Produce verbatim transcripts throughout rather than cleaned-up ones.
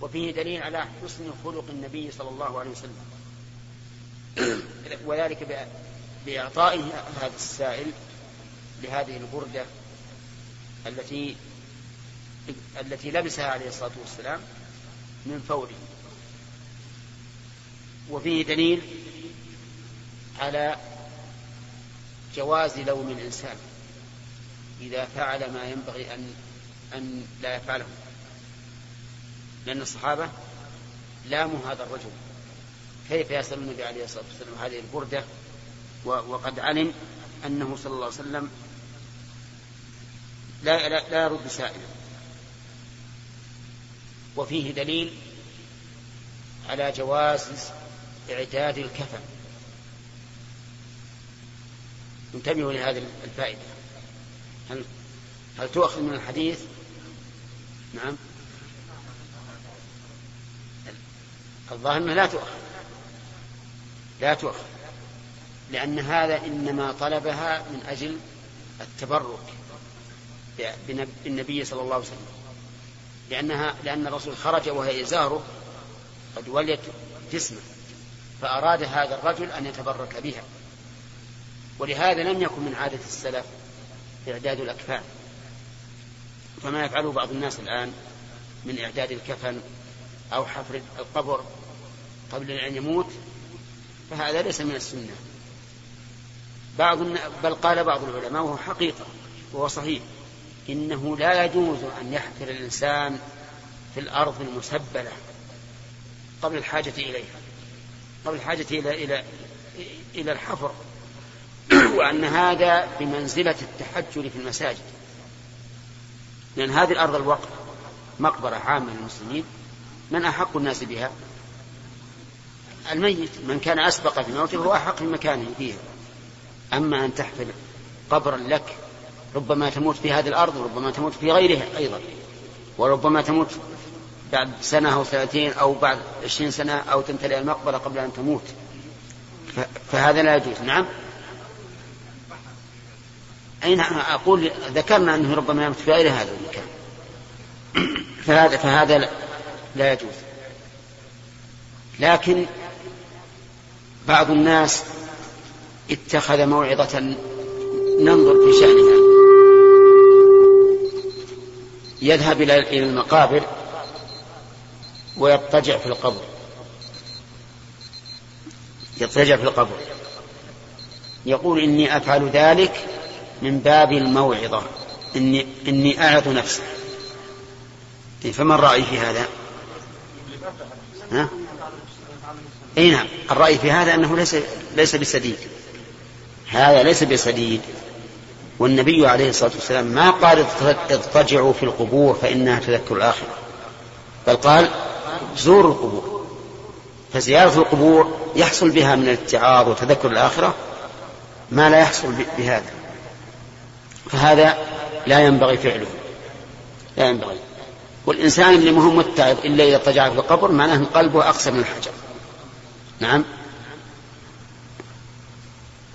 وفيه دليل على حسن خلق النبي صلى الله عليه وسلم، وذلك بإعطائه هذا السائل لهذه البردة التي التي لبسها عليه الصلاة والسلام من فوره. وفيه دليل على جواز لوم الإنسان إذا فعل ما ينبغي أن أن لا يفعله، لأن الصحابة لاموا هذا الرجل، كيف يسأل النبي عليه الصلاة والسلام هذه البردة وقد علم أنه صلى الله عليه وسلم لا, لا, لا يرد سائلا. وفيه دليل على جواز إعداد الكفن. انتبهوا لهذه الفائدة. هل, هل تؤخذ من الحديث؟ نعم، الظاهر أنها لا تؤخذ لا تؤخذ لأن هذا إنما طلبها من أجل التبرك بالنبي صلى الله عليه وسلم، لأنها لأن الرسول خرج وهي إزاره قد وليت جسمه، فأراد هذا الرجل أن يتبرك بها، ولهذا لم يكن من عادة السلف إعداد الأكفان، فما يفعله بعض الناس الآن من إعداد الكفن أو حفر القبر قبل أن يموت فهذا ليس من السنة. بعض بل قال بعض العلماء وهو حقيقة وهو صحيح إنه لا يجوز أن يحفر الإنسان في الأرض المسبلة قبل الحاجة إليها، قبل الحاجة إلى, إلى, إلى الحفر، وأن هذا بمنزلة التحجر في المساجد، لأن هذه الأرض الوقف مقبرة عامة للمسلمين، من أحق الناس بها؟ الميت، من كان أسبق في موته هو أحق المكان فيها. أما أن تحفر قبرا لك ربما تموت في هذه الأرض وربما تموت في غيرها أيضا، وربما تموت بعد سنة أو سنتين أو بعد عشرين سنة أو تمتلئ المقبرة قبل أن تموت، فهذا لا يجوز. نعم، أين أقول ذكرنا أنه ربما يموت في غير هذا المكان، فهذا فهذا لا, لا يجوز. لكن بعض الناس اتخذ موعظة ننظر في شأنها، يذهب إلى المقابر ويضطجع في القبر، يضطجع في القبر يقول إني أفعل ذلك من باب الموعظة، إني, إني أعظ نفسي. فما الرأي في هذا؟ ها؟ أي نعم، الرأي في هذا أنه ليس, ليس بسديد، هذا ليس بسديد، والنبي عليه الصلاة والسلام ما قال اضطجعوا في القبور فإنها تذكر الآخرة، بل قال زوروا القبور، فزيارة القبور يحصل بها من الاتعاظ وتذكر الآخرة ما لا يحصل بهذا، فهذا لا ينبغي فعله، لا ينبغي. والإنسان اللي مهم متعب إلا إذا اضطجع في القبر معناه قلبه أقسى من الحجر. نعم.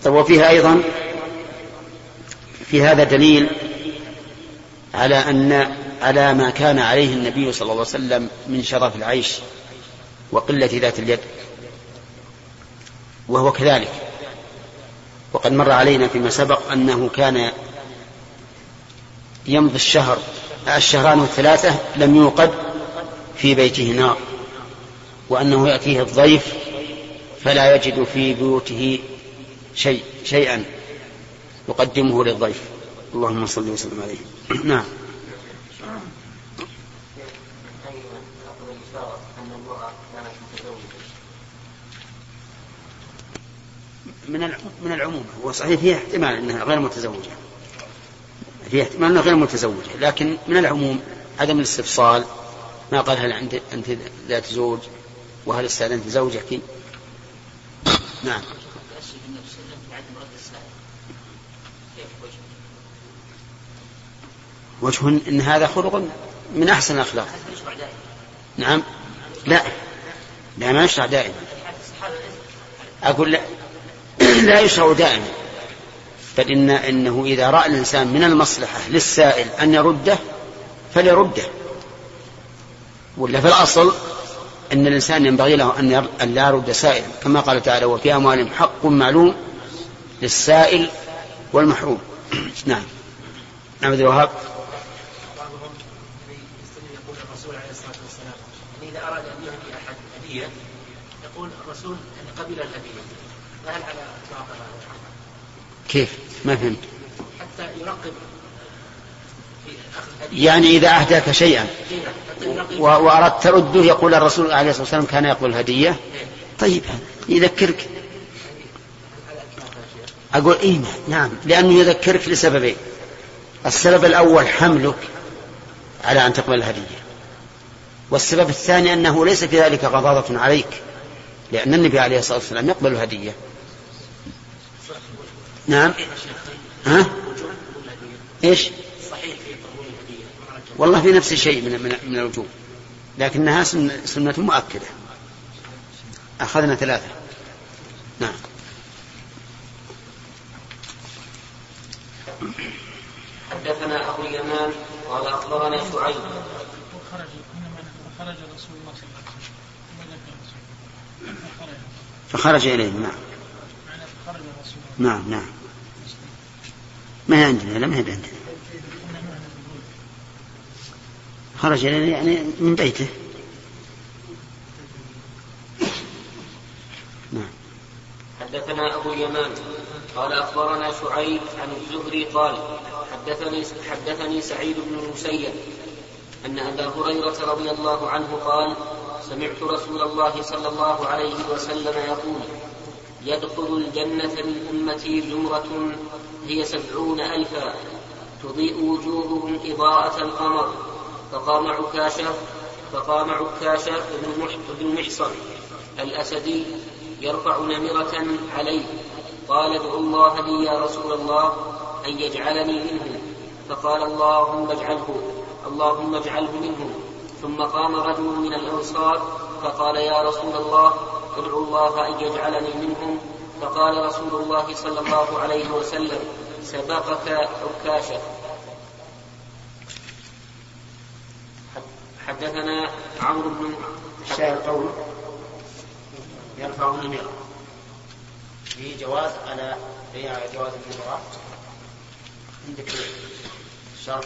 طب وفيها أيضا في هذا دليل على أن على ما كان عليه النبي صلى الله عليه وسلم من شرف العيش وقلة ذات اليد، وهو كذلك، وقد مر علينا فيما سبق أنه كان يمضي الشهر الشهران والثلاثة لم يوقد في بيته نار، وأنه يأتيه الضيف فلا يجد في بيوته شيء شيئا يقدمه للضيف. اللهم صل وسلم عليه. نعم. من العموم هو صحيح فيه احتمال أنها غير متزوجة، فيه احتمال أنها غير متزوجة، لكن من العموم عدم الاستفصال، ما قال هل أنت, أنت ذات زوج وهل استأذنت زوجك. نعم. وجه إن هذا خلق من أحسن الأخلاق. نعم. لا لا ما يشرع دائما، أقول لا لا يشرع دائما، بل إن إنه إذا رأى الإنسان من المصلحة للسائل أن يرده فليرده، ولا في الأصل أن الإنسان ينبغي له أن لا يرد سائلا، كما قال تعالى: وفي أموالهم حق معلوم للسائل والمحروم. نعم. نعم. عبد الوهاب. بعضهم يقول الرسول عليه الصلاة والسلام إذا أراد أن يهدي أحد هدية يقول الرسول أن قبل الهدية، فهل على إطلاق كيف؟ ما فهمت. حتى يرقب في أخذ هدية، يعني إذا أهداك شيئا وأردت ترده يقول الرسول عليه الصلاة والسلام كان يقول هدية. طيب يذكرك. أقول إيه نعم، لأنه يذكرك لسببين: السبب الأول حملك على أن تقبل الهدية، والسبب الثاني أنه ليس في ذلك غضاضة عليك، لأن النبي عليه الصلاة والسلام يقبل الهدية. نعم. ها؟ إيش؟ والله في نفس الشيء من من الوجوب، لكنها سنة مؤكدة. أخذنا ثلاثة. نعم. حدثنا أبو يمان قال أخبرنا شعيب. خرج خرج رسول الله صلى الله عليه وسلم. فخرج إليه. نعم. نعم نعم. ما هي عندنا، لا ما هي عندنا. خرج إليه يعني من بيته. نعم. حدثنا أبو يمان قال أخبرنا شعيب عن الزهري قال حدثني, حدثني سعيد بن المسيب أن أبا هريرة رضي الله عنه قال: سمعت رسول الله صلى الله عليه وسلم يقول: يدخل الجنة من أمتي زمرة هي سبعون ألفا تضيء وجوههم إضاءة القمر. فقام عكاشة فقام عكاشة بن محصن الأسدي يرفع نمرة عليه، قال: ادعو الله لي يا رسول الله أن يجعلني منهم. فقال: اللهم اجعله اللهم اجعله منهم. ثم قام رجل من الأنصار فقال: يا رسول الله ادعو الله أن يجعلني منهم. فقال رسول الله صلى الله عليه وسلم: سبقك عكاشة. حدثنا عمرو بن شاعر قول يرفع النميرة في جواز على بيع جواز النميرة عندك الشرط.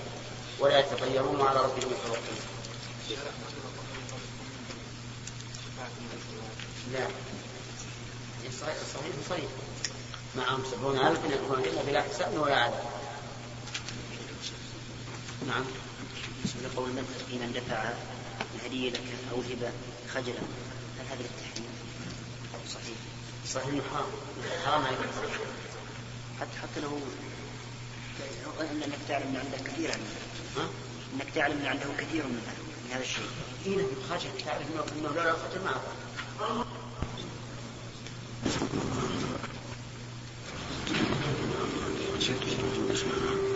ولا يتطيرون على ربهم يتوكلون. لا الصحيح صحيح معهم سبعون ألفاً يكون إلا بلا حساب ولا عدل. نعم. بسم الله. قول من إن دفع الهدية لك أو الهبة خجلا، هل هذا التحريم صحيح؟ صحيح حرام حرام عليك. حتى حتى لو أنك تعلم أن عنده كثير منه، أنك تعلم أن عنده كثير منه من هذا الشيء. إنه خجل تعلم أنه لا خجل معه.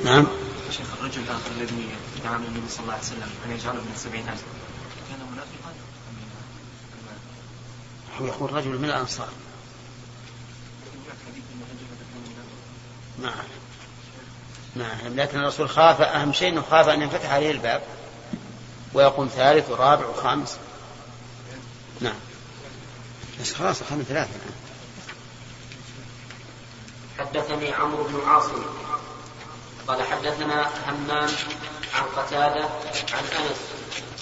نعم. شيخ الرجل الآخر الذي دعا النبي صلى الله عليه وسلم أن يجعله من سبعين ألف كان منافقا. هو يقول رجل من الأنصار. نعم. نعم. لكن الرسول خاف، أهم شيء أنه خاف أن ينفتح عليه الباب ويقوم ثالث ورابع وخامس. نعم. بس خلاص خلنا ثلاثة. نعم. حدثني عمرو بن عاصم قال حدثنا همام عن قتادة عن أنس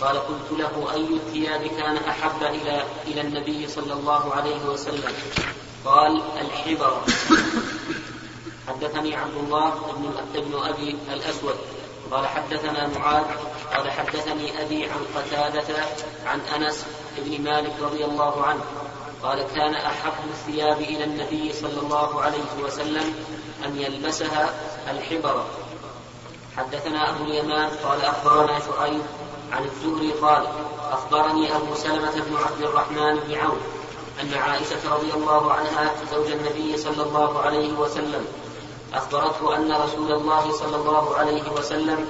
قال: قلت له: أي الثياب كان أحب إلى, إلى النبي صلى الله عليه وسلم؟ قال: الحبر. حدثني عبد الله بن أبي الأسود قال حدثنا معاذ قال حدثني أبي عن قتادة عن أنس بن مالك رضي الله عنه قال: كان أحب الثياب إلى النبي صلى الله عليه وسلم أن يلبسها الحبر. حدثنا أبو اليمان قال أخبرنا شعيب عن الزهري قال أخبرني أبو سلمة بن عبد الرحمن بن عون أن عائشة رضي الله عنها زوج النبي صلى الله عليه وسلم أخبرته أن رسول الله صلى الله عليه وسلم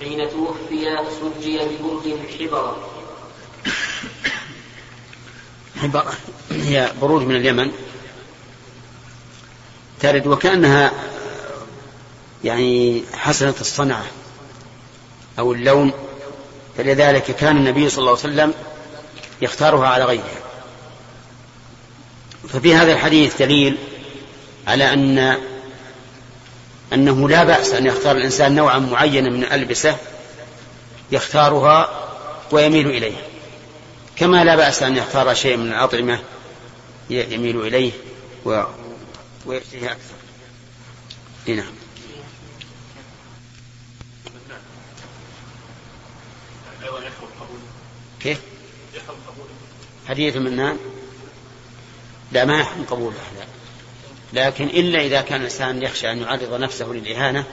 حين توفي سجي ببرد حبرة. حبرة هي برود من اليمن ترد وكأنها يعني حسنة الصنعة أو اللون، فلذلك كان النبي صلى الله عليه وسلم يختارها على غيرها. ففي هذا الحديث دليل على أن أنه لا بأس أن يختار الإنسان نوعا معينا من الألبسة يختارها ويميل إليها، كما لا بأس أن يختار شيء من الأطعمة يميل إليه و... ويشتهيها أكثر. هنا كيف حديث منان لا ما يحكم قبوله، لكن إلا إذا كان الإنسان يخشى أن يعرض نفسه للإهانة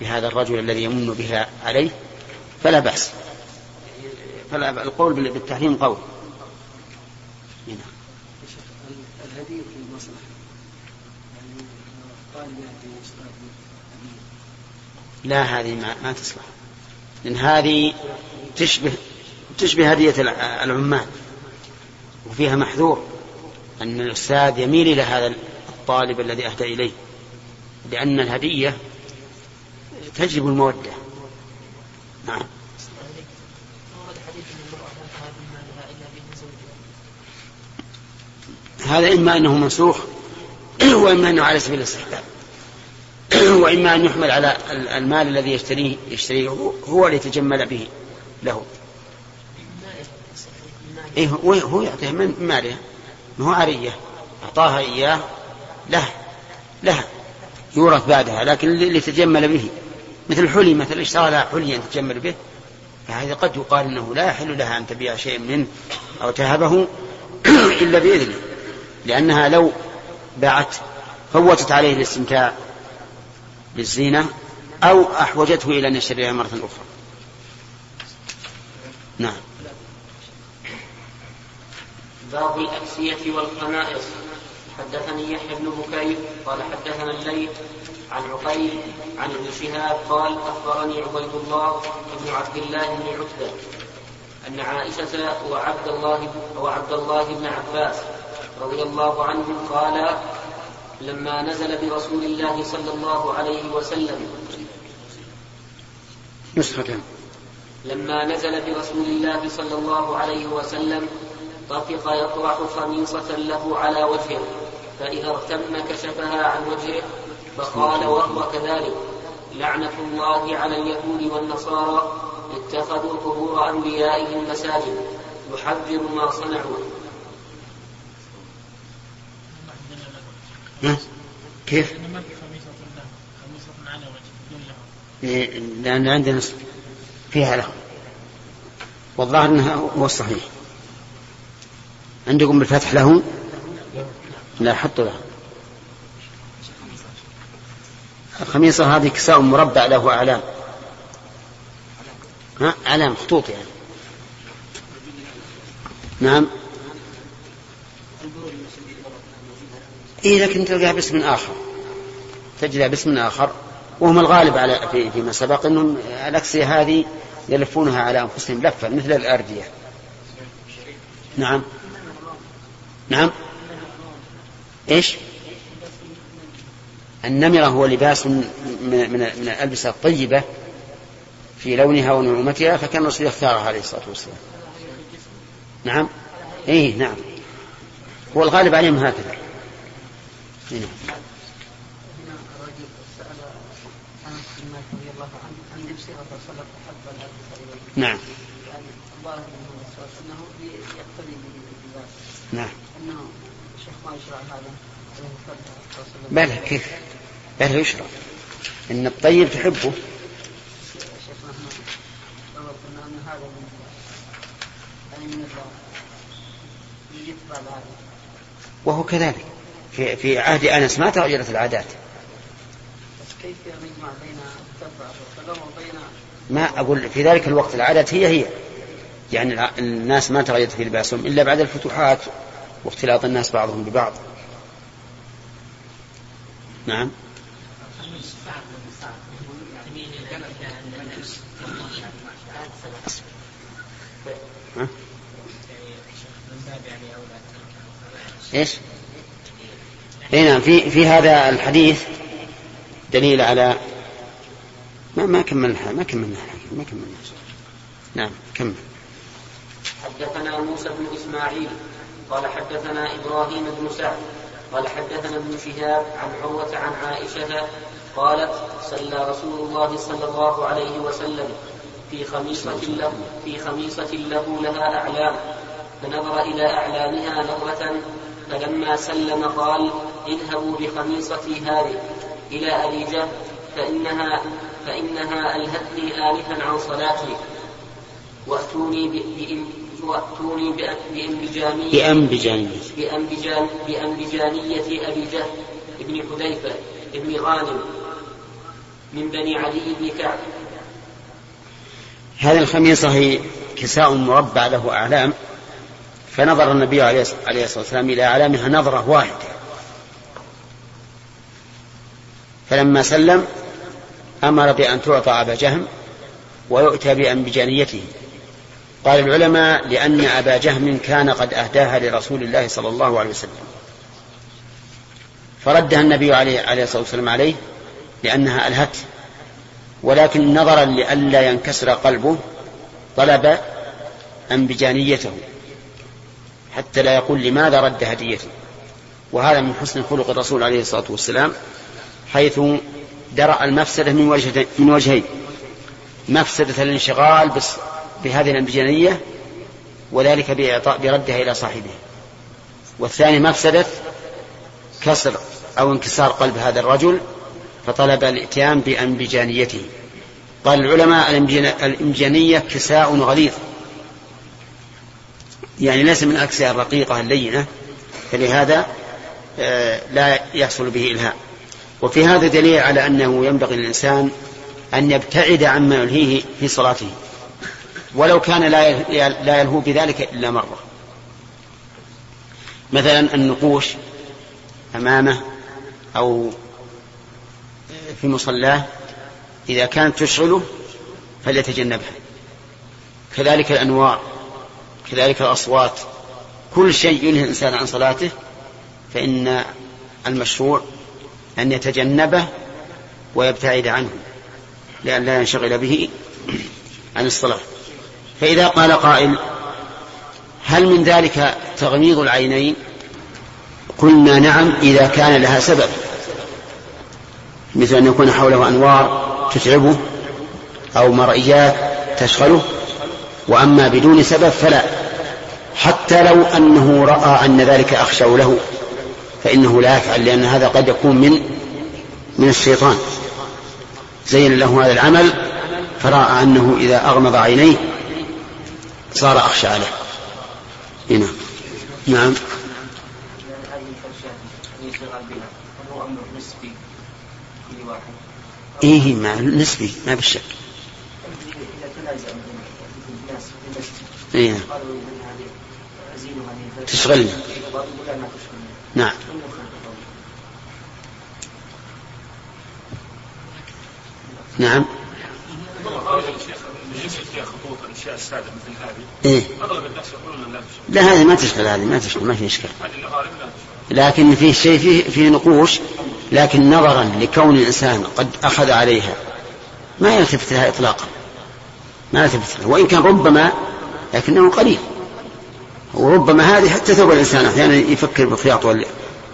بهذا الرجل الذي يمن بها عليه فلا بأس، فلا القول بالتحريم قول. هنا الهدي في المصلحة لا، هذه ما, ما تصلح، لأن هذه تشبه تشبه هدية العمال، وفيها محذور أن الأستاذ يميل إلى هذا الطالب الذي أهدى إليه، لأن الهدية تجلب المودة. نعم. هذا إما أنه منسوخ وإما أنه على سبيل الاستحباب، وإما أن يحمل على المال الذي يشتريه, يشتريه هو اللي تجمل به له، إيه هو يعطيه من ماله، ما هو عرية أعطاها إياه له لها يورث بعدها، لكن اللي تجمل به مثل الحلي مثل اشترى لها حلي أن تجمل به، فهذا قد يقال أنه لا يحل لها أن تبيع شيء منه أو تهبه إلا بإذنه، لأنها لو باعت فوتت عليه الاستمتاع بالزينة أو أحوجته إلى أن يشتريها مرة أخرى. نعم. باب الأكسية والقمائص. حدثني يحيى بن بكير قال حدثنا الليث عن عقيل عن ابن شهاب قال أخبرني عبيد الله بن عبد الله بن عتبة أن عائشة وعبد الله وعبد الله بن عباس رضي الله عنهم قال لما نزل برسول الله صلى الله عليه وسلم نسخة لما نزل برسول الله صلى الله عليه وسلم طفق يطرح خميصة له على وجهه، فإذا ارتم كشفها عن وجهه فقال وهو كذلك لعنة الله على اليهود والنصارى اتخذوا قبور أنبيائهم مساجد يحذر ما صنعوا. كيف؟ لأن عندنا فيها لهم، والظاهر أنها هو الصحيح. عندكم بالفتح له؟ لا حطوا له. الخميصة هذه كساء مربع له أعلام، ها أعلام خطوط يعني. نعم. إيه لكن تلقى باسم آخر، تجلى باسم آخر، وهم الغالب على فيما سبق أنهم الأكسية هذه يلفونها على أنفسهم لفة مثل الأردية. نعم. نعم. إيش؟ النمرة هو لباس من, من, من الألبسة الطيبة في لونها ونعومتها، فكان الرسول يختارها عليه الصلاة والسلام. نعم. إيه نعم. هو الغالب عليهم هكذا. نعم. نعم. نعم. بل كيف بل يشرع ان الطيب تحبه. وهو كذلك في في عهد انس ما تغيرت العادات، بس كيف يجمع بين ما أقول في ذلك الوقت العادات هي هي، يعني الناس ما تغيرت في لباسهم إلا بعد الفتوحات واختلاط الناس بعضهم ببعض. نعم. إيش؟ هنا في في هذا الحديث دليل على ما ما كملناها ما كملناها ما كملناها. نعم كمل. حدثنا موسى بن إسماعيل قال حدثنا إبراهيم بن سعد قال حدثنا ابن شهاب عن حوة عن عائشة قالت صلى رسول الله صلى الله عليه وسلم في خميصة له في خميصة له لها أعلام، فنظر إلى أعلامها نظرة، فلما سلم قال اذهبوا بخميصتي هذه إلى أبي جهم فإنها فإنها ألهتني آنفا عن صلاتي، وأتوني بأنبجانية أبي جهم ابن حذيفة ابن غانم من بني علي بن كعب. هذه الخميصة هي كساء مربع له أعلام، فنظر النبي عليه الصلاة والسلام إلى أعلامها نظرة واحدة، فلما سلم أمر بأن تعطى أبا جهم ويؤتى بأنبجانيته. قال العلماء لأن أبا جهم كان قد أهداها لرسول الله صلى الله عليه وسلم، فردها النبي عليه الصلاة والسلام عليه لأنها ألهت، ولكن نظرا لئلا ينكسر قلبه طلب أنبجانيته حتى لا يقول لماذا رد هديتي. وهذا من حسن خلق الرسول عليه الصلاة والسلام، حيث درأ المفسدة من وجهين: مفسدة الانشغال بهذه الأنبجانية وذلك بردها إلى صاحبه، والثاني مفسدة كسر أو انكسار قلب هذا الرجل فطلب الائتيان بأنبجانيته. قال العلماء الأنبجانية كساء غليظ، يعني ليس من الأكساء الرقيقة اللينة، فلهذا لا يحصل به إلهاء. وفي هذا دليل على أنه ينبغي للإنسان أن يبتعد عما يلهيه في صلاته، ولو كان لا يلهو بذلك إلا مرة. مثلا النقوش أمامه أو في مصلاه إذا كانت تشغله فليتجنبها، كذلك الأنوار، كذلك الأصوات، كل شيء ينهي الإنسان عن صلاته فإن المشروع أن يتجنبه ويبتعد عنه لأن لا ينشغل به عن الصلاة. فإذا قال قائل هل من ذلك تغميض العينين؟ قلنا نعم إذا كان لها سبب، مثل أن يكون حوله أنوار تتعبه أو مرئيات تشغله، وأما بدون سبب فلا، حتى لو أنه رأى أن ذلك أخشى له فإنه لا يفعل، لأن هذا قد يكون من من الشيطان زين له هذا العمل فرأى أنه إذا أغمض عينيه صار أخشى عليه. هنا نعم إيه ما نسبي ما بالشك إيه. تشغلنا. نعم. نعم. إيه. لا هذه ما تشغل، هذه ما تشغل، ما في إشكال. لكن فيه شيء فيه فيه نقوش، لكن نظرا لكون الإنسان قد أخذ عليها ما يلتفت لها إطلاقا، ما يلتفت لها، وإن كان ربما لكنه قليل، وربما هذه حتى ثوب الإنسان أحيانا يعني يفكر بالخياط ولا,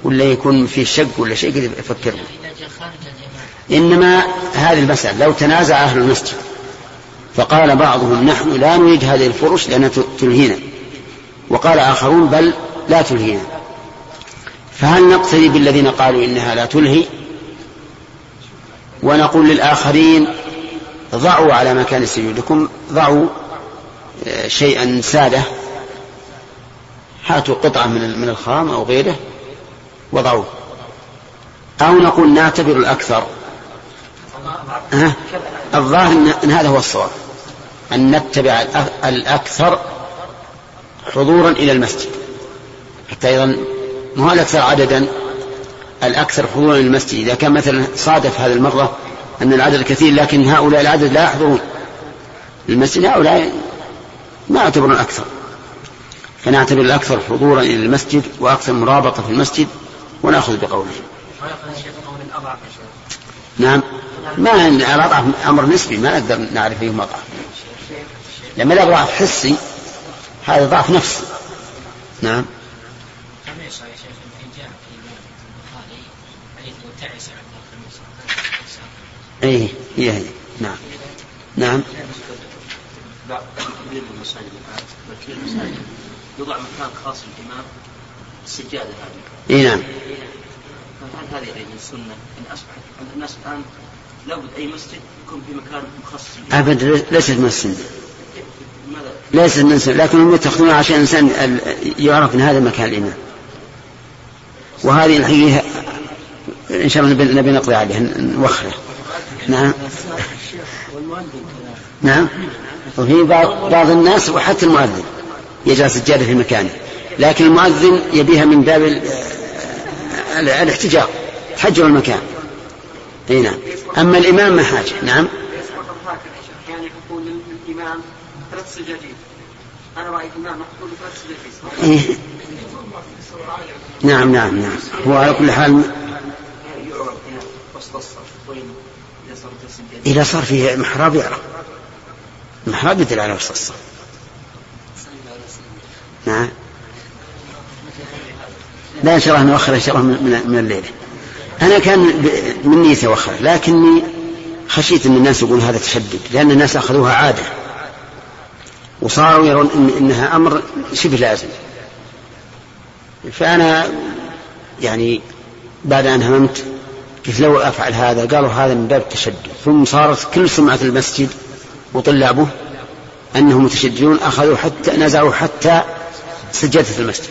ولا يكون فيه شق ولا شيء يفكر به. إنما هذه المسألة لو تنازع أهل المسجد فقال بعضهم نحن لا نريد هذه الفرش لأنها تلهينا، وقال آخرون بل لا تلهينا، فهل نقتدي بالذين قالوا إنها لا تلهي ونقول للآخرين ضعوا على مكان سجودكم ضعوا شيئا سادة، هاتوا قطعة من الخام أو غيره وضعوه، أو نقول نعتبر الأكثر الظاهر أن هذا هو الصواب، أن نتبع الأكثر حضورا إلى المسجد، حتى أيضا ما هو الأكثر عددا، الأكثر حضورا إلى المسجد. إذا كان مثلا صادف هذه المرة أن العدد كثير لكن هؤلاء العدد لا يحضرون المسجد، هؤلاء ما يعتبرون أكثر، فنعتبر الأكثر حضورا إلى المسجد وأكثر مرابطة في المسجد ونأخذ بقوله. نعم، ما الأضعف أمر نسبي، ما نقدر نعرف أيهم أضعف، لما لا ضعف حسي هذا ضعف نفسي. نعم. ايه هي هي نعم نعم لا من المساجد الان المساجد يضع مكان خاص للامام السجاده هذه. اي نعم. هذه غير السنه، ان اصبحت عند الناس الان لابد اي مسجد يكون في مكان مخصص. ابدا، ليست من السنه، ليست من السنه، لكن هم يتخذونها عشان الانسان يعرف ان هذا مكان الامام. وهذه الحقيقه ان شاء الله نبي نقضي عليها نوخره. نعم نعم. وفي بعض, بعض الناس وحتى المؤذن يجعل السجادة في مكانه، لكن المؤذن يبيها من باب الاحتجار، تحجر المكان. اي نعم. اما الامام ما حاجه. نعم. يعني يقول للامام ثلاث سجادين، انا رايت الامام يقول ثلاث سجادين. نعم نعم نعم. هو على كل حال إذا صار فيه محراب يعرف، محراب يدل على وسط الصف. نعم. لا إن شاء الله نوخر إن شاء الله من الليلة. أنا كان مني توخر، لكني خشيت أن الناس يقولون هذا تشدد، لأن الناس أخذوها عادة وصاروا يرون إن إنها أمر شبه لازم. فأنا يعني بعد أن هممت كيف لو أفعل هذا، قالوا هذا من باب التشدد، ثم صارت كل سمعة المسجد وطلابه أنهم متشددون، أخذوا حتى نزعوا حتى سجادة في المسجد.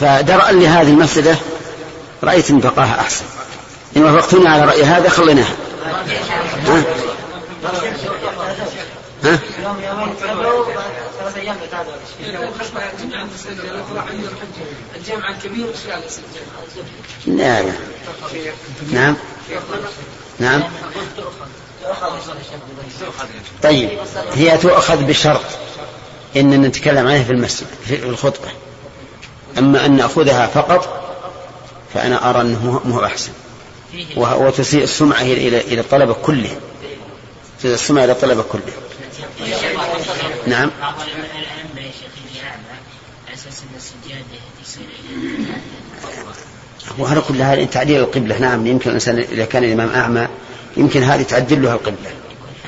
فدرءا لهذه المفسدة رأيت أن بقاها أحسن، إن وافقتوني على رأي هذا خليناها. ها؟ ها؟ لا لا. نعم نعم. طيب، هي تؤخذ بشرط إن نتكلم عنها في المسجد في الخطبة، أما أن نأخذها فقط فأنا أرى أنه مو أحسن، وتسيء السمعة إلى إلى الطلبة كلهم، تسيء السمعة إلى الطلبة كلهم. نعم. وهذا كلها تعديل القبلة. نعم، يمكن الإنسان إذا كان الإمام أعمى يمكن هذه تعدل له القبلة،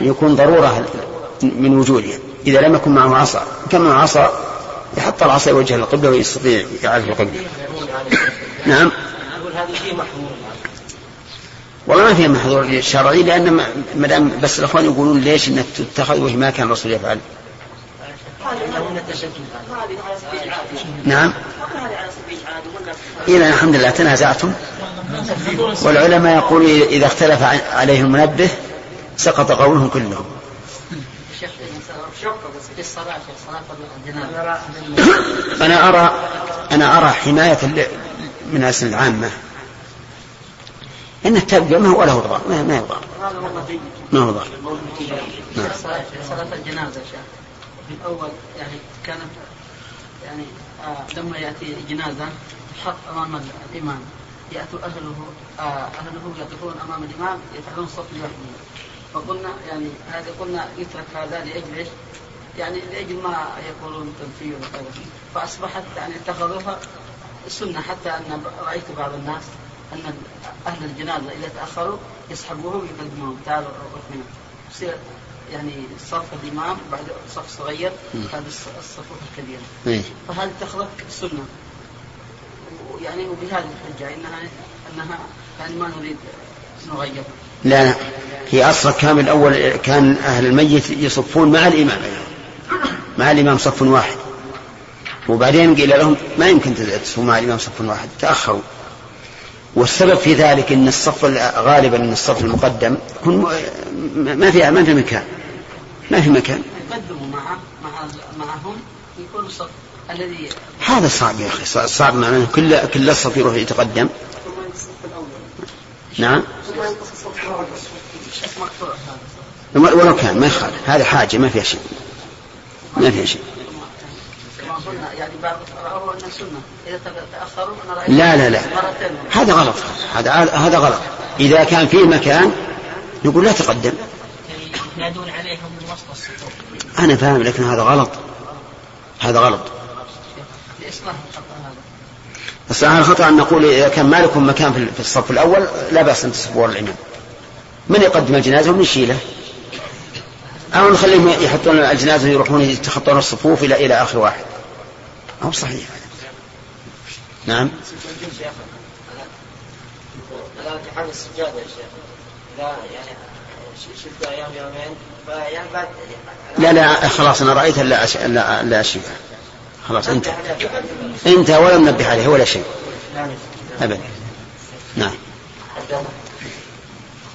يكون ضرورة من وجودها. إذا لم يكن معه عصا، كان معه عصا يحط العصا وجه القبلة ويستطيع يعرف القبلة. نعم. والله ما فيها محظور شرعي، لأن مدام بس الأخوان يقولون ليش أنك تتخذ وهي ما كان الرسول يفعل. نعم. إلى الحمد لله تنازعتم، والعلماء يقول إذا اختلف عليهم منبه سقط قولهم كلهم. أنا أرى أنا أرى حماية من الناس العامة، إن التابع ما هو له ضرر، ما ما هو ضرر، ما هو ضرر. صلاة الجنازة في الأول يعني كانت يعني آه لما يأتي جنازة حط أمام الإمام، يأتوا أهله آه أهله يقفون أمام الإمام يفعلون صف لوحدهم، فقلنا يعني هذا قلنا يترك هذا لأجل يعني لأجل ما يقولون تنفيذ وكذا، فأصبحت يعني اتخذوها سنة، حتى أن رأيت بعض الناس أن أهل الجنازة إذا تأخروا يسحبوهم يقدموهم تعالوا ركنين، يصير يعني صف الإمام بعد صف صغير بعد الصفوف الكبيرة. مم. فهل تخلق سنة يعني وبهذه الحجة إنها أنها يعني ما نريد نغيرها؟ لا، هي أصلا كان الأول كان أهل الميت يصفون مع الإمام، مع الإمام صف واحد، وبعدين قيل لهم ما يمكن تصفوا مع الإمام صف واحد، تأخروا. والسبب في ذلك ان الصف غالبا ان الصف المقدم يكون ما في ما في مكان ما في مكان يقدموا مع مع معهم يكون الصف الذي هذا صعب يا اخي صعب معناه كل كل الصف يروح يتقدم. نعم ولو كان ما يخالف هذا حاجه ما فيها شيء ما فيها شيء يعني بعض رأوا أن السنة إذا تأخروا لا لا لا هذا غلط هذا هذا غلط إذا كان فيه مكان نقول لا تقدم ينادون عليهم من وسط الصفوف أنا فاهم لكن هذا غلط هذا غلط الإصلاح الخطأ هذا الخطأ أن نقول إذا كان ما لكم مكان في الصف الأول لا بأس أن تصفوا الإمام من يقدم الجنازة ومن يشيله أو نخليهم يحطون الجنازة يروحون يتخطون الصفوف إلى إلى آخر واحد أو صحيح. نعم لا تحمل السجادة يا شيخ لا يعني شفت أيام يومين فيعني بعد لا لا خلاص أنا رأيتها لا أش... لا لا شيء خلاص أنت أنت ولا منبه عليه ولا شيء أبدا. نعم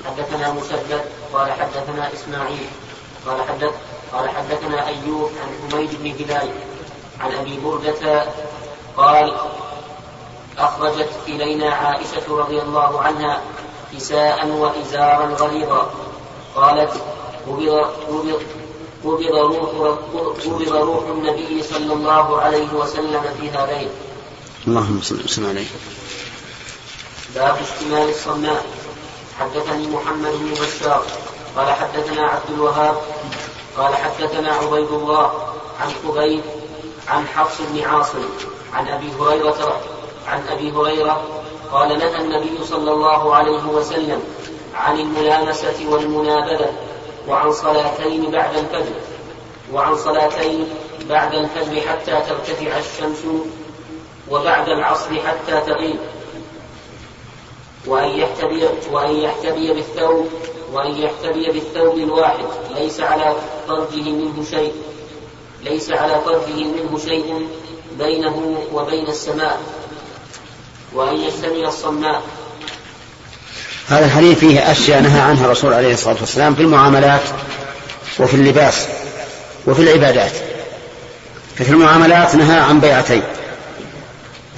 حدثنا مسدد قال حدثنا إسماعيل قال حدث قال حدثنا أيوب عن حميد بن هلال عن أبي بردة قال أخرجت إلينا عائشة رضي الله عنها كساء وإزارا غليظا قالت قبض روح, روح النبي صلى الله عليه وسلم في هذين. اللهم صل وسلم عليه. باب اشتمال الصماء. حدثني محمد بن بشار قال حدثنا عبد الوهاب قال حدثنا عبيد الله عن قبيب عن حفص بن عاصم عن أبي هريرة عن أبي هريرة قال نهى النبي صلى الله عليه وسلم عن الملامسة والمنابذة وعن صلاتين بعد الفجر وعن صلاتين بعد الفجر حتى ترتفع الشمس وبعد العصر حتى تغيب وأن يحتبي وأن يحتبي بالثوب وأن يحتبي بالثوب الواحد ليس على فرجه منه شيء ليس على فرجه منه شيء بينه وبين السماء وأن يجتمع الصماء. هذا الحديث فيه أشياء نهى عنها الرسول عليه الصلاة والسلام في المعاملات وفي اللباس وفي العبادات. ففي المعاملات نهى عن بيعتين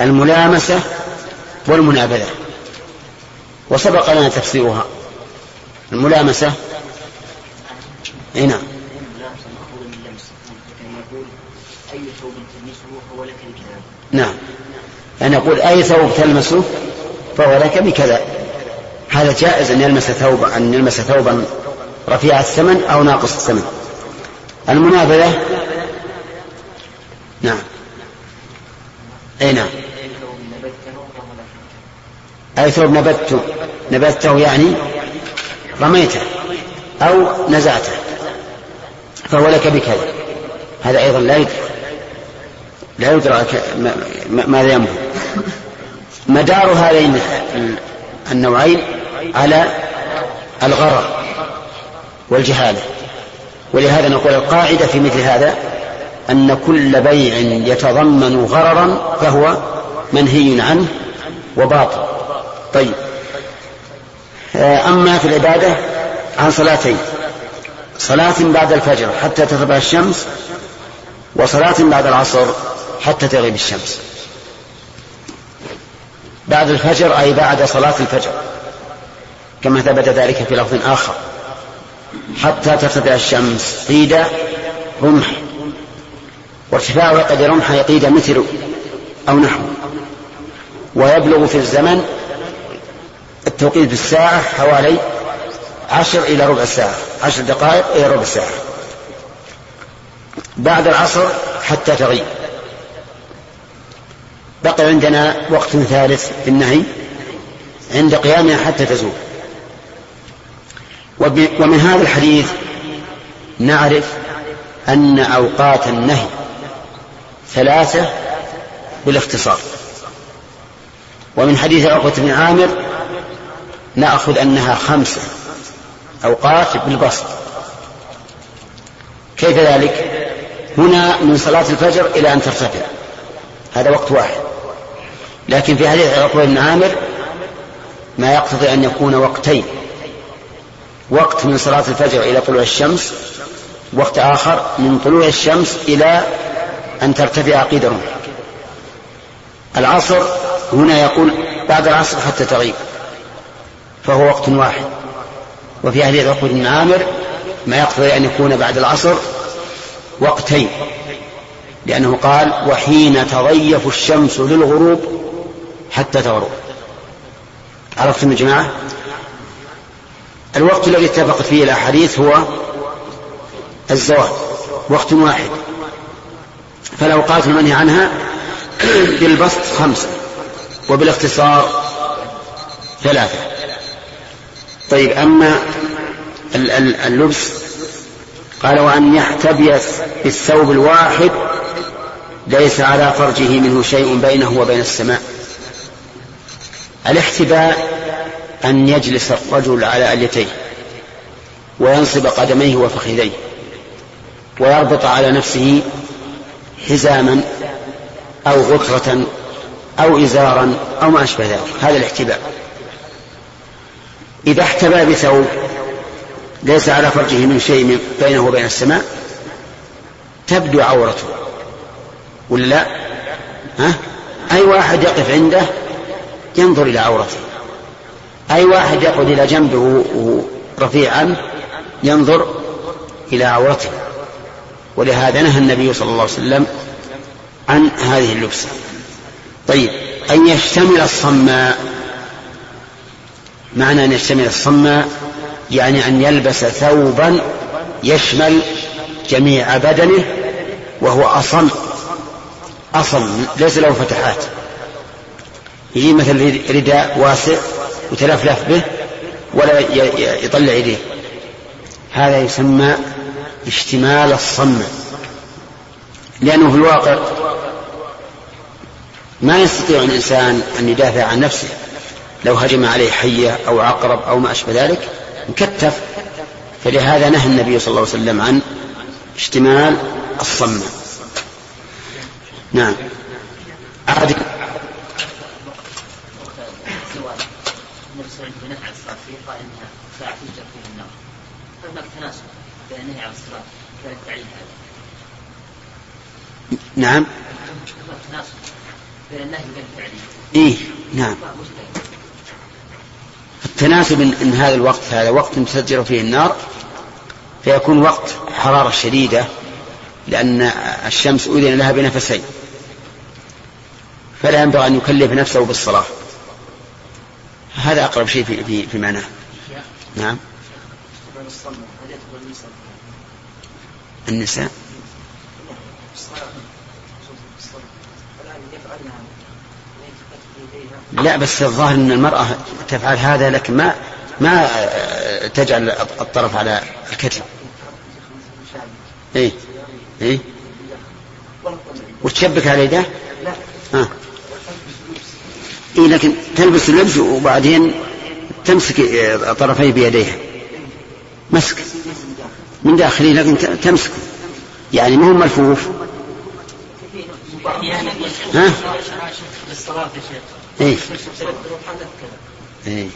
الملامسة والمنابذة وسبق لنا تفسيرها. الملامسة هنا نعم أن يقول أي ثوب تلمسه فهو لك بكذا. هذا جائز أن يلمس ثوبا أن يلمس ثوبا رفيع الثمن أو ناقص الثمن. المنابذة نعم أي نعم أي ثوب نبته نبته يعني رميته أو نزعته فهو لك بكذا. هذا أيضا لا يدري لا يدرى ماذا ينبغي. مدار هذين النوعين على الغرر والجهالة ولهذا نقول القاعدة في مثل هذا أن كل بيع يتضمن غررا فهو منهي عنه وباطل. طيب أما في العبادة عن صلاتين صلاة بعد الفجر حتى تغرب الشمس وصلاة بعد العصر حتى تغيب الشمس. بعد الفجر أي بعد صلاة الفجر كما ثبت ذلك في لفظ آخر حتى ترتفع الشمس قيد رمح وارتفاع قد رمح قيد متر أو نحو ويبلغ في الزمن التوقيت بالساعة حوالي عشر إلى ربع ساعة عشر دقائق إلى ربع ساعة. بعد العصر حتى تغيب. بقي عندنا وقت ثالث في النهي عند قيامها حتى تزول. ومن هذا الحديث نعرف أن أوقات النهي ثلاثة بالاختصار. ومن حديث عقبة بن عامر نأخذ أنها خمسة أوقات بالبسط. كيف ذلك؟ هنا من صلاة الفجر إلى أن ترتفع هذا وقت واحد. لكن في حديث عقبة بن عامر ما يقتضي أن يكون وقتين، وقت من صلاة الفجر إلى طلوع الشمس، وقت آخر من طلوع الشمس إلى أن ترتفع قدرهم. العصر هنا يقول بعد العصر حتى تغيب، فهو وقت واحد. وفي أهل عقود بن عامر ما يقتضي أن يكون بعد العصر وقتين، لأنه قال وحين تضيف الشمس للغروب حتى تغرب. عرفتم يا جماعة؟ الوقت الذي اتفقت فيه الأحاديث هو الزواج، وقت واحد. فالأوقات المنهي عنها بالبسط خمسة وبالاختصار ثلاثة. طيب، أما اللبس قال وأن يحتبس بالثوب الواحد ليس على فرجه منه شيء بينه وبين السماء. الاحتباء أن يجلس الرجل على أليتيه وينصب قدميه وفخذيه ويربط على نفسه حزاما أو غترة أو إزارا أو ما أشبه ذلك، هذا الاحتباء. إذا احتبى بثوب ليس على فرجه من شيء بينه وبين السماء تبدو عورته ولا لا؟ ها؟ أي واحد يقف عنده ينظر إلى عورته، أي واحد يقعد إلى جنبه رفيعا ينظر إلى عورته، ولهذا نهى النبي صلى الله عليه وسلم عن هذه اللبسة. طيب، أن يشتمل الصماء، معنى أن يشتمل الصماء يعني أن يلبس ثوبا يشمل جميع بدنه وهو أصم، أصم ليس له فتحات، يجي مثل رداء واسع وتلفلف به ولا يطلع يديه، هذا يسمى اشتمال الصمة. لأنه في الواقع ما يستطيع الإنسان أن يدافع عن نفسه، لو هجم عليه حية أو عقرب أو ما أشبه ذلك مكتف، فلهذا نهى النبي صلى الله عليه وسلم عن اشتمال الصمة. نعم، عادي. نعم. إيه نعم. التناسب إن هذا الوقت هذا وقت تسجر فيه النار، فيكون وقت حرارة شديدة لأن الشمس أذن لها بنفسين، فلا ينبغي أن يكلف نفسه بالصلاة. هذا أقرب شيء في في في معناه. نعم. النساء لا، بس الظاهر ان المراه تفعل هذا، لكن ما ما تجعل الطرف على الكتف. ايه ايه وتشبك على يده. اه ايه لكن تلبس اللبس وبعدين تمسك طرفي بيديها مسك من داخله، لكن تمسك يعني ما هو ملفوف. ها؟ ايه ايه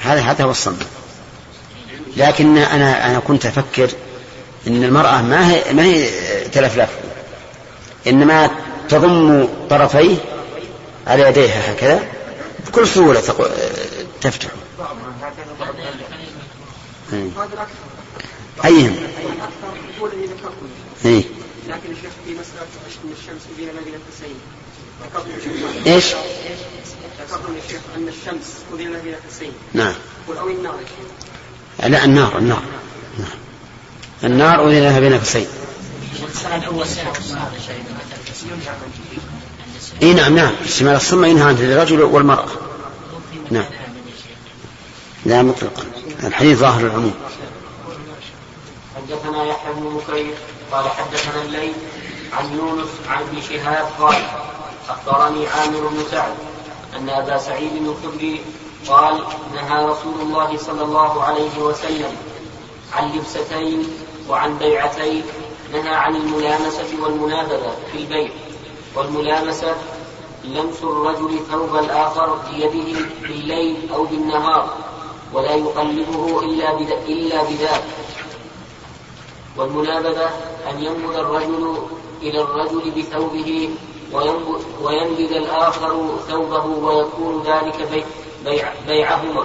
هذا حتى هو الصمم. لكن انا انا كنت افكر ان المراه ما هي ما هي تلفلف، انما تضم طرفيه على يديها هكذا بكل سهوله تفتح. ايه ايهم ايه لكن الشيخ في مسألة أن الشمس بين مدينة السيد إيش؟ تقبل الشيخ أن الشمس بين مدينة السيد. نعم. أو النار. لا، النار النار نعم. النار أذن لها بين السيد. إيه نعم نعم شمال الصمة ينهى عنه للرجل والمرأة. نعم. لا مطلقا، الحديث ظاهر العموم. حدثنا يحيى بن بكير قال حدثنا الليث عن يونس عن ابن شهاب قال أخبرني عامر بن سعد أن أبا سعيد الخدري قال نهى رسول الله صلى الله عليه وسلم عن لبستين وعن بيعتين، نهى عن الملامسة والمنابذة في البيع والملامسة لمس الرجل ثوب الآخر بيده بالليل أو بالنهار ولا يقلبه إلا بذاك. والمنابذة أن ينبذ الرجل إلى الرجل بثوبه وينبذ الآخر ثوبه ويكون ذلك بيع بيعهما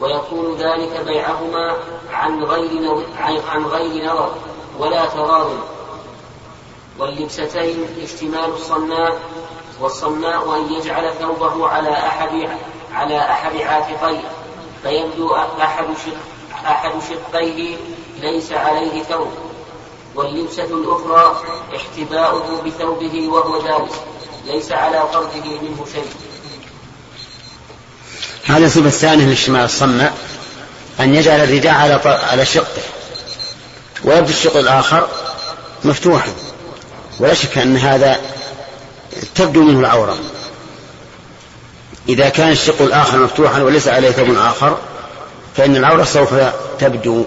ويكون ذلك بيعهما عن غير عن غير نظر ولا تراضي. واللبستين اشتمال الصناء، والصناء أن يجعل ثوبه على أحد على أحد عاتقيه فيبدو أحد شق أحد شقيه ليس عليه ثوب. واللبسة الأخرى احتباؤه بثوبه وهو جالس ليس على فرده منه شيء. هذا الصفة الثانية من اشتمال الصناء أن يجعل الرداء على على شقه ويبدو الشق الآخر مفتوحا، ولا شك أن هذا تبدو منه العورة. إذا كان الشق الآخر مفتوحا وليس عليه ثوب آخر فإن العورة سوف تبدو.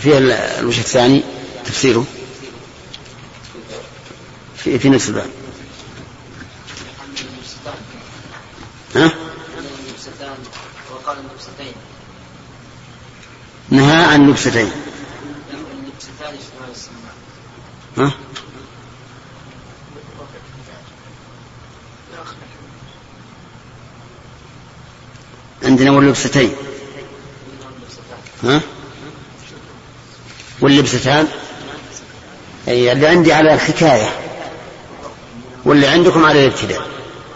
فيها الوجه الثاني تفسيره في, في نفس الباب. ها؟ نهى عن لبستين. ها؟ عندنا واللبستين. ها؟ واللبستان أي اللي عندي على الحكاية واللي عندكم على الابتداء،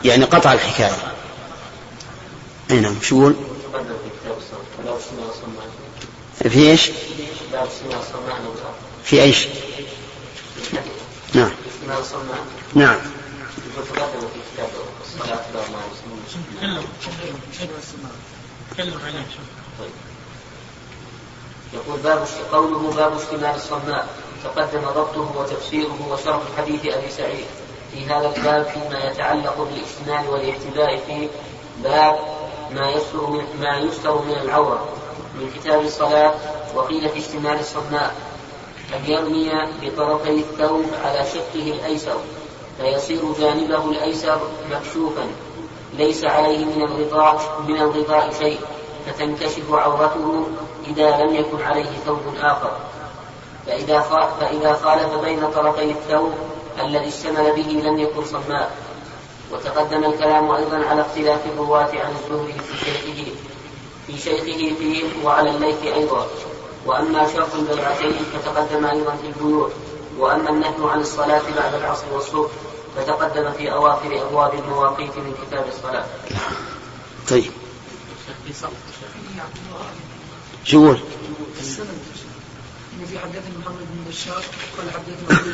يعني قطع الحكاية. أي نعم. شو في إيش؟ في إيش؟ نعم نعم. يقول باب قوله باب اشتمال الصناء تقدم ضبطه وتفسيره وشرح حديث أبي سعيد في هذا الباب فيما يتعلق بالاشتمال والاحتباء في باب ما يستر من, ما يستر من العورة من كتاب الصلاة. وقيل في اشتمال الصناء أن يرمي بطرفي الثوب على شقه الأيسر فيصير جانبه الأيسر مكشوفا ليس عليه من الغطاء من الغطاء شيء فتنكشف عورته إذا لم يكن عليه ثوب آخر. فإذا, فإذا خالف بين طرفي الثوب الذي اشتمل به لم يكن صماء. وتقدم الكلام أيضا على اختلاف الرواة عن الزهري في شيخه في شيخه فيه وعلى الليث أيضا. وأما شرط البيعتين فتقدم أيضا في البيوع. وأما النهي عن الصلاة بعد العصر والصبح فتقدم في أواخر أبواب المواقيت من كتاب الصلاة. طيب شو يقول؟ السند في حديث محمد بن بشار قال حدثنا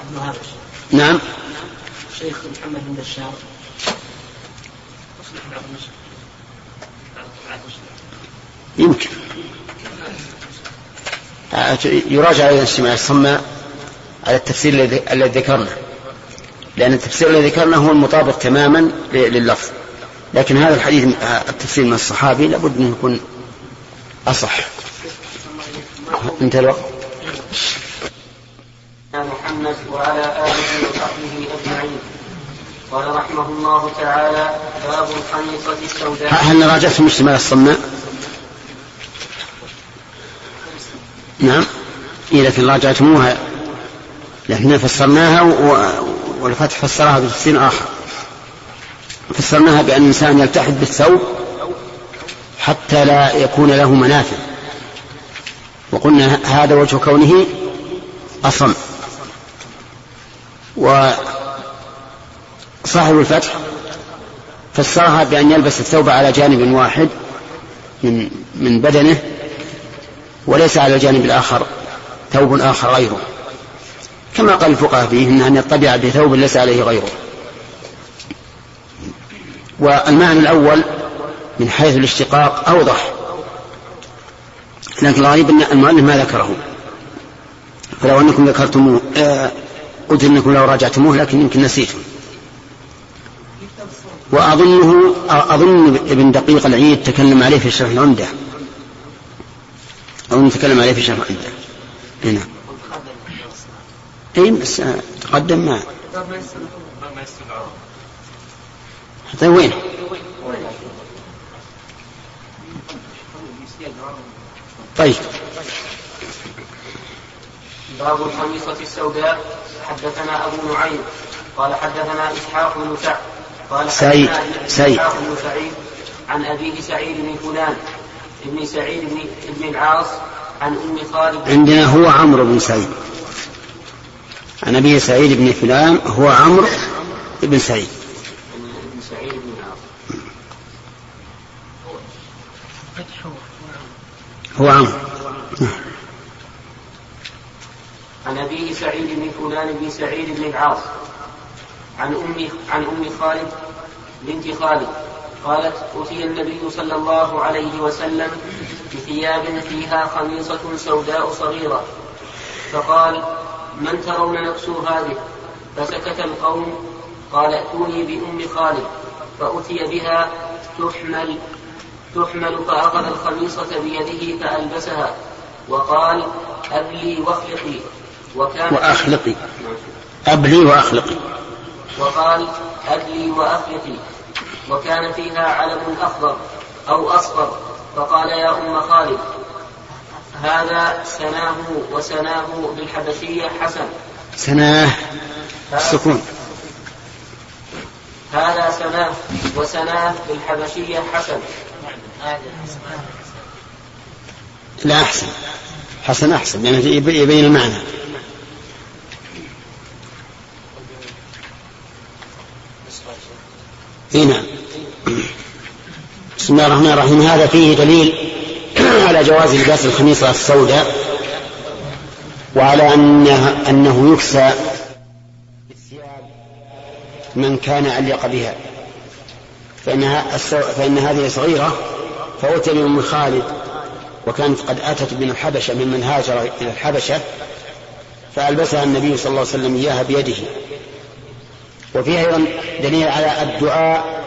عبد الله. نعم شيخ محمد بن بشار. يمكن يراجع إلى اجتماع الصماء على التفسير الذي ذكرنا، لأن التفسير الذي ذكرنا هو المطابق تماما لللفظ، لكن هذا الحديث التفسير من الصحابي لابد أن يكون أصح. انتهى الوقت. محمد وعلى آله وصحبه أجمعين. قال رحمه الله تعالى باب القميصة السوداء. هل راجعتم اشتمال الصناء؟ نعم. إيه لكن راجعتموها، لكن فسرناها والفتح فسرها بتفسير آخر. فسرناها بأن الإنسان يلتحد بالثوب حتى لا يكون له منافع، وقلنا هذا وجه كونه أصم. وصاحب الفتح فسرها بأن يلبس الثوب على جانب واحد من, من بدنه وليس على الجانب الآخر ثوب آخر غيره، كما قال الفقهاء فيه أن يطبع بثوب ليس عليه غيره. والمعنى الأول من حيث الاشتقاق أوضح، لكن الغريب أن المؤلف ما ذكره، فلو أنكم ذكرتموه قلت أنكم لو راجعتموه، لكن يمكن نسيتم. وأظنه أظن ابن دقيق العيد تكلم عليه في الشرح العمدة، أو نتكلم عليه في الشرح العمدة هنا. اي السنة تقدم معه. طيب وين طيب باب الخميصة السوداء. حدثنا أبو نعيم قال حدثنا إسحاق بن سعد قال سعيد سعيد عن أبيه سعيد بن فلان ابن سعيد بن العاص عن أم خالد. عندنا هو عمرو بن سعيد عن أبيه سعيد بن فلان هو عمرو بن سعيد بن سعيد بن العاص هو عمرو عن أبيه سعيد بن فلان بن سعيد بن العاص عن أم عن أم خالد بنت خالد قالت أتي النبي صلى الله عليه وسلم بثياب فيها خميصة سوداء صغيرة فقال من ترون نكسو هذه؟ فسكت القوم. قال ائتوني بأم خالد. فأتي بها تحمل تحمل فأخذ الخميصة بيده فألبسها وقال أبلي وأخلقي وكان وأخلقي أبلي وأخلقي وقال أبلي وأخلقي وكان فيها علم أخضر أو أصفر فقال يا أم خالد هذا سناه وسناه بالحبشية حسن سناه السكون هذا سناه وسناه بالحبشية حسن لا أحسن حسن أحسن يعني يبين المعنى. هنا بسم الله الرحمن الرحيم. هذا فيه دليل على جواز لباس الخميصة السوداء وعلى أنه, أنه يكسى من كان علق بها فإنها فإن هذه صغيرة. فأتي بأم خالد وكانت قد أتت من الحبشة ممن هاجر إلى الحبشة فألبسها النبي صلى الله عليه وسلم إياها بيده. وفيها أيضا دليل على الدعاء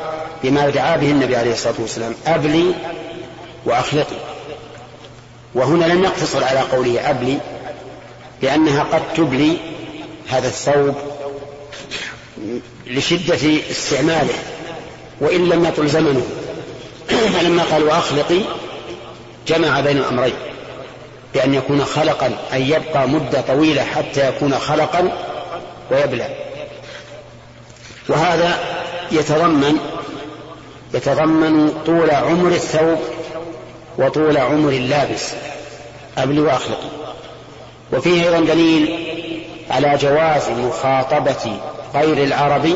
بما دعا به النبي عليه الصلاة والسلام أبلي وأخلقي. وهنا لن نقتصر على قوله أبلي لأنها قد تبلي هذا الثوب لشدة استعماله وإن لم يطل زمنه. فلما قال وأخلقي جمع بين الأمرين بأن يكون خلقا أن يبقى مدة طويلة حتى يكون خلقا ويبلى. وهذا يتضمن يتضمن طول عمر الثوب وطول عمر اللابس أبلي وأخلقي. وفيه أيضا دليل على جواز مخاطبة غير العربي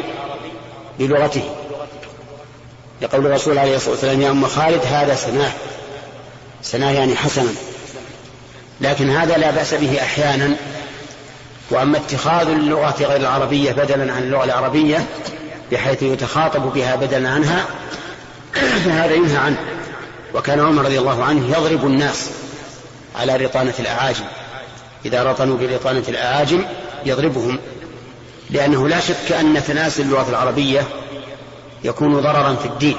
بلغته لقول الرسول عليه الصلاة والسلام يا أم خالد هذا سناه سناه يعني حسنا. لكن هذا لا بأس به أحيانا. وأما اتخاذ اللغة غير العربية بدلا عن اللغة العربية بحيث يتخاطب بها بدلا عنها فهذا ينهى عنه. وكان عمر رضي الله عنه يضرب الناس على رطانة الأعاجم إذا رطنوا برطانة الأعاجم يضربهم لأنه لا شك أن تناسل اللغة العربية يكون ضررا في الدين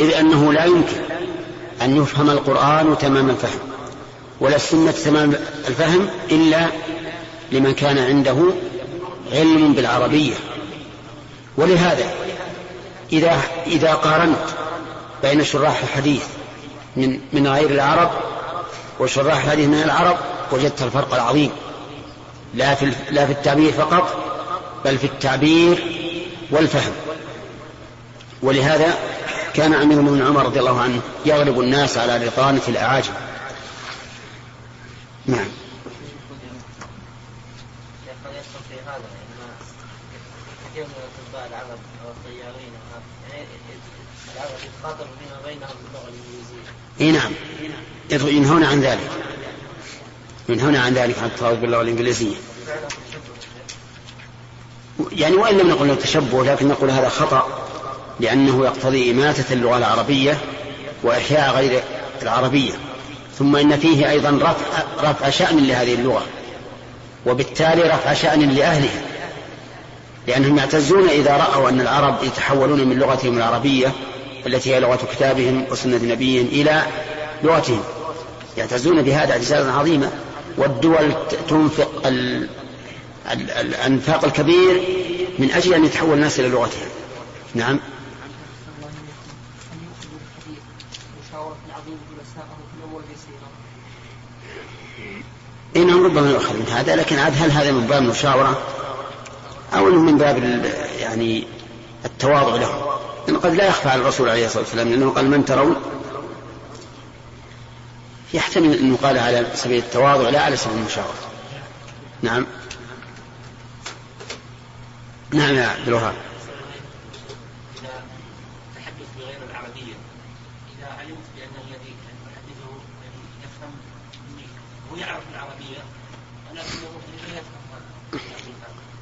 إذ أنه لا يمكن أن يفهم القرآن تمام الفهم ولا السنة تمام الفهم إلا لمن كان عنده علم بالعربية. ولهذا إذا, إذا قارنت بين شراح الحديث من, من غير العرب وشراح الحديث من العرب وجدت الفرق العظيم لا في, لا في التعبير فقط بل في التعبير والفهم. ولهذا كان عمرو بن عمر رضي الله عنه يغلب الناس على رطانة الأعاجم. نعم اي نعم ينهون عن ذلك ينهون عن ذلك عن التعاطي باللغة الإنجليزية يعني وإن لم نقل تشبه لكن نقول هذا خطأ لأنه يقتضي إماتة اللغة العربية وإحياء غير العربية. ثم إن فيه أيضا رفع, رفع شأن لهذه اللغة وبالتالي رفع شأن لأهلها لأنهم يعتزون إذا رأوا أن العرب يتحولون من لغتهم العربية التي هي لغة كتابهم وسنة نبيهم إلى لغتهم يعتزون بهذا اعتزازا عظيما. والدول تنفق الانفاق الكبير من اجل ان يتحول الناس الى لغتهم. نعم. إنهم ربما يؤخذ من هذا، لكن عاد هل هذا من باب المشاورة أو من باب يعني التواضع لهم؟ إن قد لا يخفى على الرسول عليه الصلاة والسلام لأنه قال من ترون، يحتمل أن يقال على سبيل التواضع لا على سبيل المشاورة. نعم. نعم يا عبد الوهاب.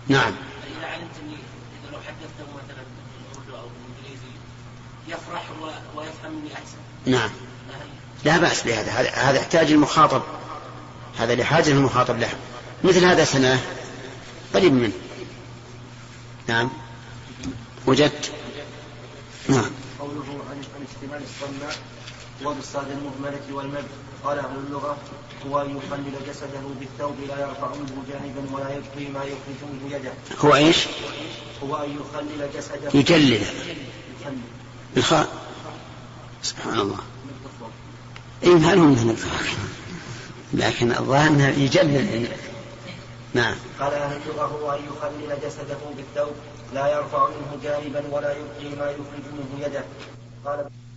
نعم. إذا علمت أني إذا لو حدثته مثلا بالأردو أو بالإنجليزي يفرح ويفهمني أحسن. نعم. لا بأس بهذا، هذا يحتاج المخاطب، هذا لحاجة المخاطب له، مثل هذا سنة قريب منه. نعم. وجدت. نعم. قوله عن اشتمال الصنة وبالصاد المهملة والمد، قال أهل اللغة هو أن يخلل جسده بالثوب لا يرفعه جانبا ولا يبقي ما يخرجه يده. هو إيش؟ هو أن يخلل جسده، يجلل بالخاء. سبحان الله. إن هل هم من الفخر؟ لكن الظاهر أنه يجلل. نعم. قال أهل اللغة هو أن يخلل جسده بالثوب لا يرفعه جانبا ولا يبقي ما يخرجه يده. قال